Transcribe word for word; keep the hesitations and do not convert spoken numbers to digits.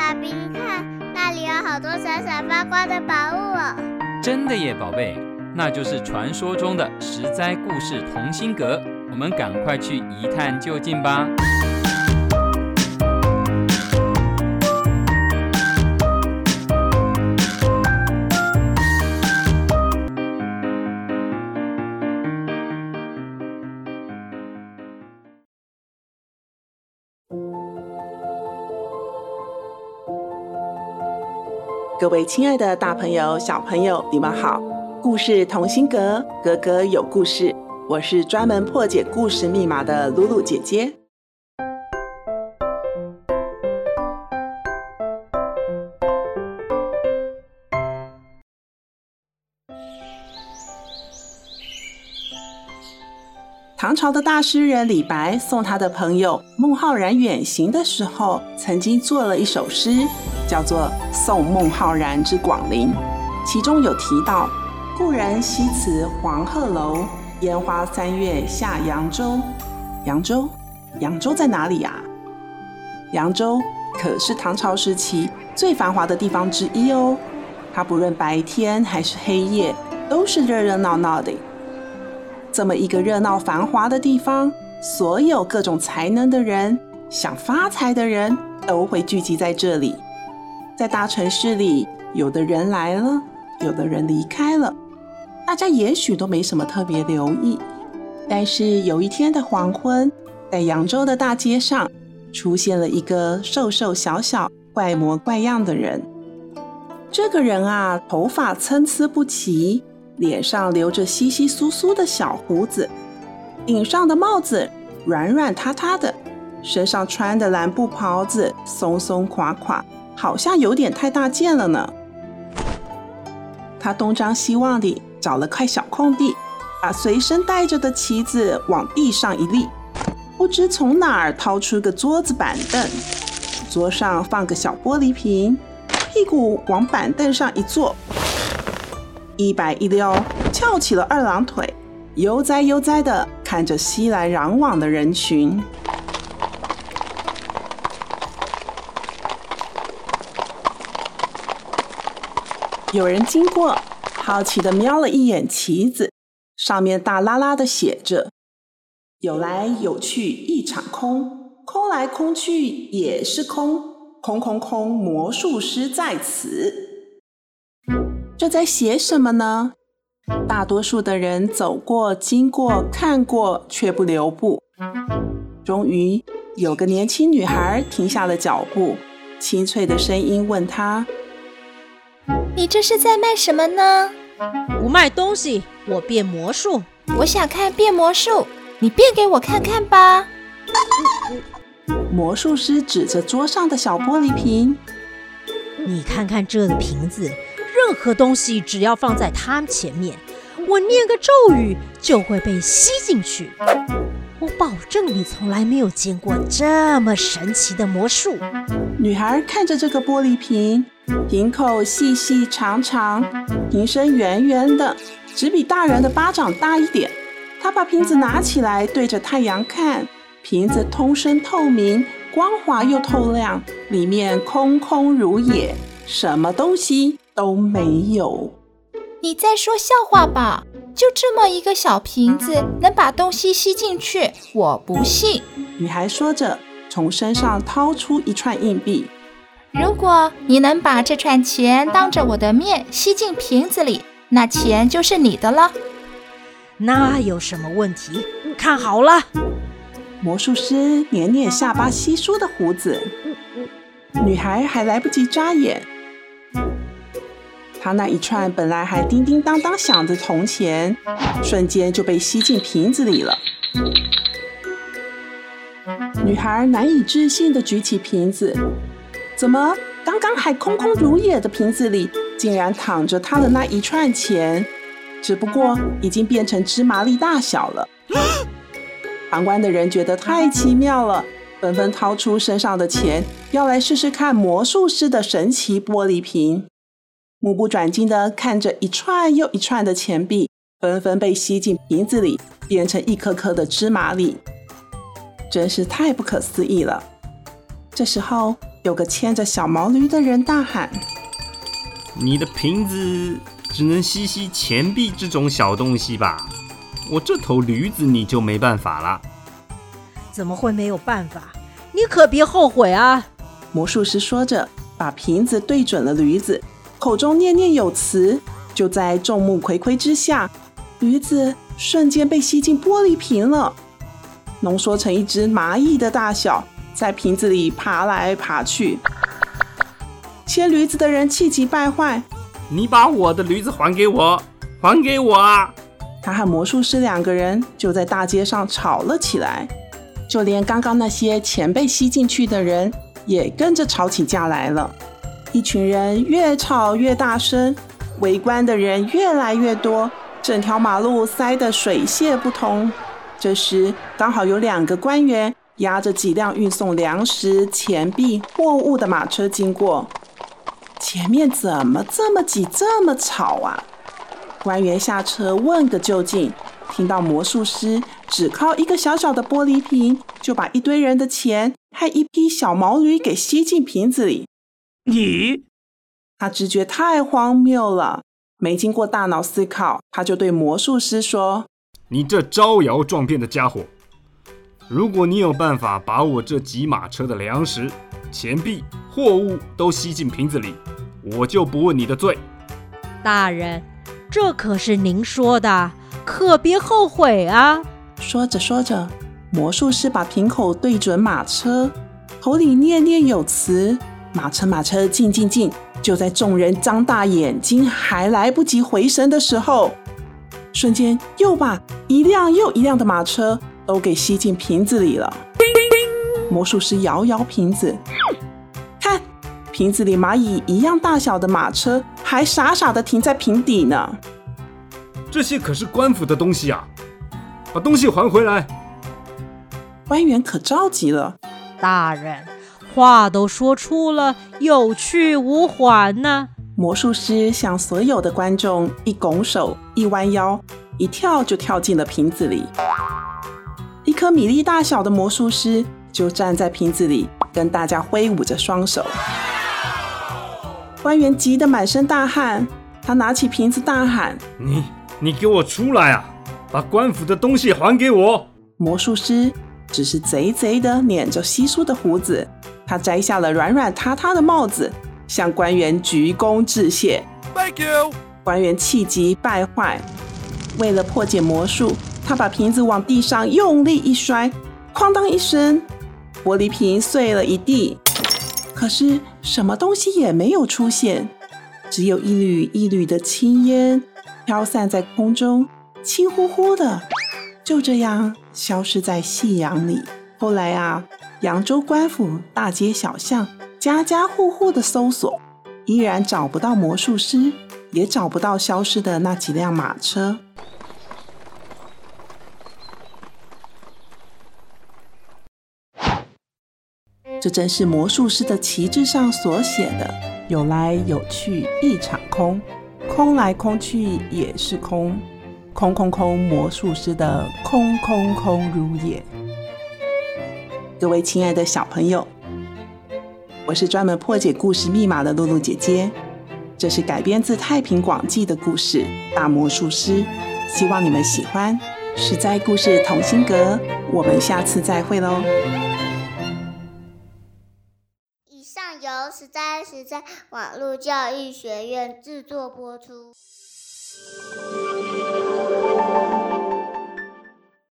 爸比，你看那里有好多闪闪发光的宝物哦！真的耶，宝贝，那就是传说中的十灾故事同心阁。我们赶快去一探究竟吧！ 各位亲爱的大朋友、小朋友，你们好！故事同心阁，格格有故事。我是专门破解故事密码的露露姐姐。唐朝的大诗人李白送他的朋友孟浩然远行的时候，曾经做了一首诗，叫做《送孟浩然之广陵》，其中有提到“故人西辞黄鹤楼，烟花三月下扬州”。扬州，扬州在哪里呀？扬州可是唐朝时期最繁华的地方之一哦，它不论白天还是黑夜，都是热热闹闹的。这么一个热闹繁华的地方，所有各种才能的人、想发财的人都会聚集在这里。在大城市里，有的人来了，有的人离开了，大家也许都没什么特别留意。但是有一天的黄昏，在扬州的大街上，出现了一个瘦瘦小小、怪模怪样的人。这个人啊，头发参差不齐，脸上留着稀稀疏疏的小胡子，顶上的帽子软软塌塌的，身上穿的蓝布袍子松松垮垮，好像有点太大件了呢。他东张西望地找了块小空地，把随身带着的旗子往地上一立，不知从哪儿掏出个桌子板凳，桌上放个小玻璃瓶，屁股往板凳上一坐，一摆一溜翘起了二郎腿，悠哉悠哉地看着熙来攘往的人群。有人经过，好奇地瞄了一眼旗子，上面大拉拉地写着“有来有去一场空，空来空去也是空，空空空魔术师在此”。这在写什么呢？大多数的人走过、经过、看过，却不留步。终于，有个年轻女孩停下了脚步，清脆的声音问她：你这是在卖什么呢？不卖东西，我变魔术。我想看变魔术，你变给我看看吧。魔术师指着桌上的小玻璃瓶，你看看这个瓶子，任何东西只要放在它前面，我念个咒语就会被吸进去。我保证你从来没有见过这么神奇的魔术。女孩看着这个玻璃瓶，瓶口细细长长，瓶身圆圆的，只比大人的巴掌大一点。她把瓶子拿起来对着太阳看，瓶子通身透明，光滑又透亮，里面空空如也，什么东西都没有。你在说笑话吧？就这么一个小瓶子能把东西吸进去，我不信。女孩说着，从身上掏出一串硬币。如果你能把这串钱当着我的面吸进瓶子里，那钱就是你的了。那有什么问题？看好了。魔术师捻捻下巴稀疏的胡子，女孩还来不及眨眼，他那一串本来还叮叮当当响的铜钱，瞬间就被吸进瓶子里了。女孩难以置信地举起瓶子，怎么刚刚还空空如也的瓶子里，竟然躺着她的那一串钱，只不过已经变成芝麻粒大小了。旁观的人觉得太奇妙了，纷纷掏出身上的钱，要来试试看魔术师的神奇玻璃瓶。目不转睛地看着一串又一串的钱币，纷纷被吸进瓶子里，变成一颗颗的芝麻粒，真是太不可思议了。这时候，有个牵着小毛驴的人大喊：“你的瓶子只能吸吸钱币这种小东西吧？我这头驴子你就没办法了。”“怎么会没有办法？你可别后悔啊！”魔术师说着，把瓶子对准了驴子，口中念念有词。就在众目睽睽之下，驴子瞬间被吸进玻璃瓶了，浓缩成一只蚂蚁的大小，在瓶子里爬来爬去。牵驴子的人气急败坏：“你把我的驴子还给我，还给我啊！”他和魔术师两个人就在大街上吵了起来，就连刚刚那些钱被吸进去的人也跟着吵起架来了。一群人越吵越大声，围观的人越来越多，整条马路塞得水泄不通。这时刚好有两个官员押着几辆运送粮食、钱币、货物的马车经过。前面怎么这么挤这么吵啊？官员下车问个究竟，听到魔术师只靠一个小小的玻璃瓶就把一堆人的钱和一匹小毛驴给吸进瓶子里。你他直觉太荒谬了，没经过大脑思考，他就对魔术师说：“你这招摇撞骗的家伙，如果你有办法把我这几马车的粮食、钱币、货物都吸进瓶子里，我就不问你的罪。”“大人，这可是您说的，可别后悔啊！”说着说着，魔术师把瓶口对准马车，口里念念有词。马车马车进进进，就在众人张大眼睛还来不及回神的时候，瞬间又把一辆又一辆的马车都给吸进瓶子里了。魔术师摇摇瓶子，看，瓶子里蚂蚁一样大小的马车还傻傻的停在瓶底呢。“这些可是官府的东西啊，把东西还回来！”官员可着急了：“大人，话都说出了，有去无还呢！”魔术师向所有的观众一拱手，一弯腰，一跳就跳进了瓶子里。一颗米粒大小的魔术师就站在瓶子里，跟大家挥舞着双手。官员急得满身大汗，他拿起瓶子大喊：“你你给我出来啊！把官府的东西还给我！”魔术师只是贼贼的捻着稀疏的胡子，他摘下了软软塌塌的帽子，向官员鞠躬致谢。Thank you。官员气急败坏，为了破解魔术，他把瓶子往地上用力一摔，哐当一声，玻璃瓶碎了一地。可是什么东西也没有出现，只有一缕一缕的青烟飘散在空中，轻乎乎的，就这样消失在夕阳里。后来啊，扬州官府大街小巷，家家户户的搜索，依然找不到魔术师，也找不到消失的那几辆马车。这正是魔术师的旗帜上所写的：“有来有去一场空，空来空去也是空，空空空魔术师的空空空如也。”各位亲爱的小朋友，我是专门破解故事密码的露露姐姐，这是改编自《太平广记》的故事《大魔术师》，希望你们喜欢。实在故事同心阁，我们下次再会喽。由实在实在网络教育学院制作播出。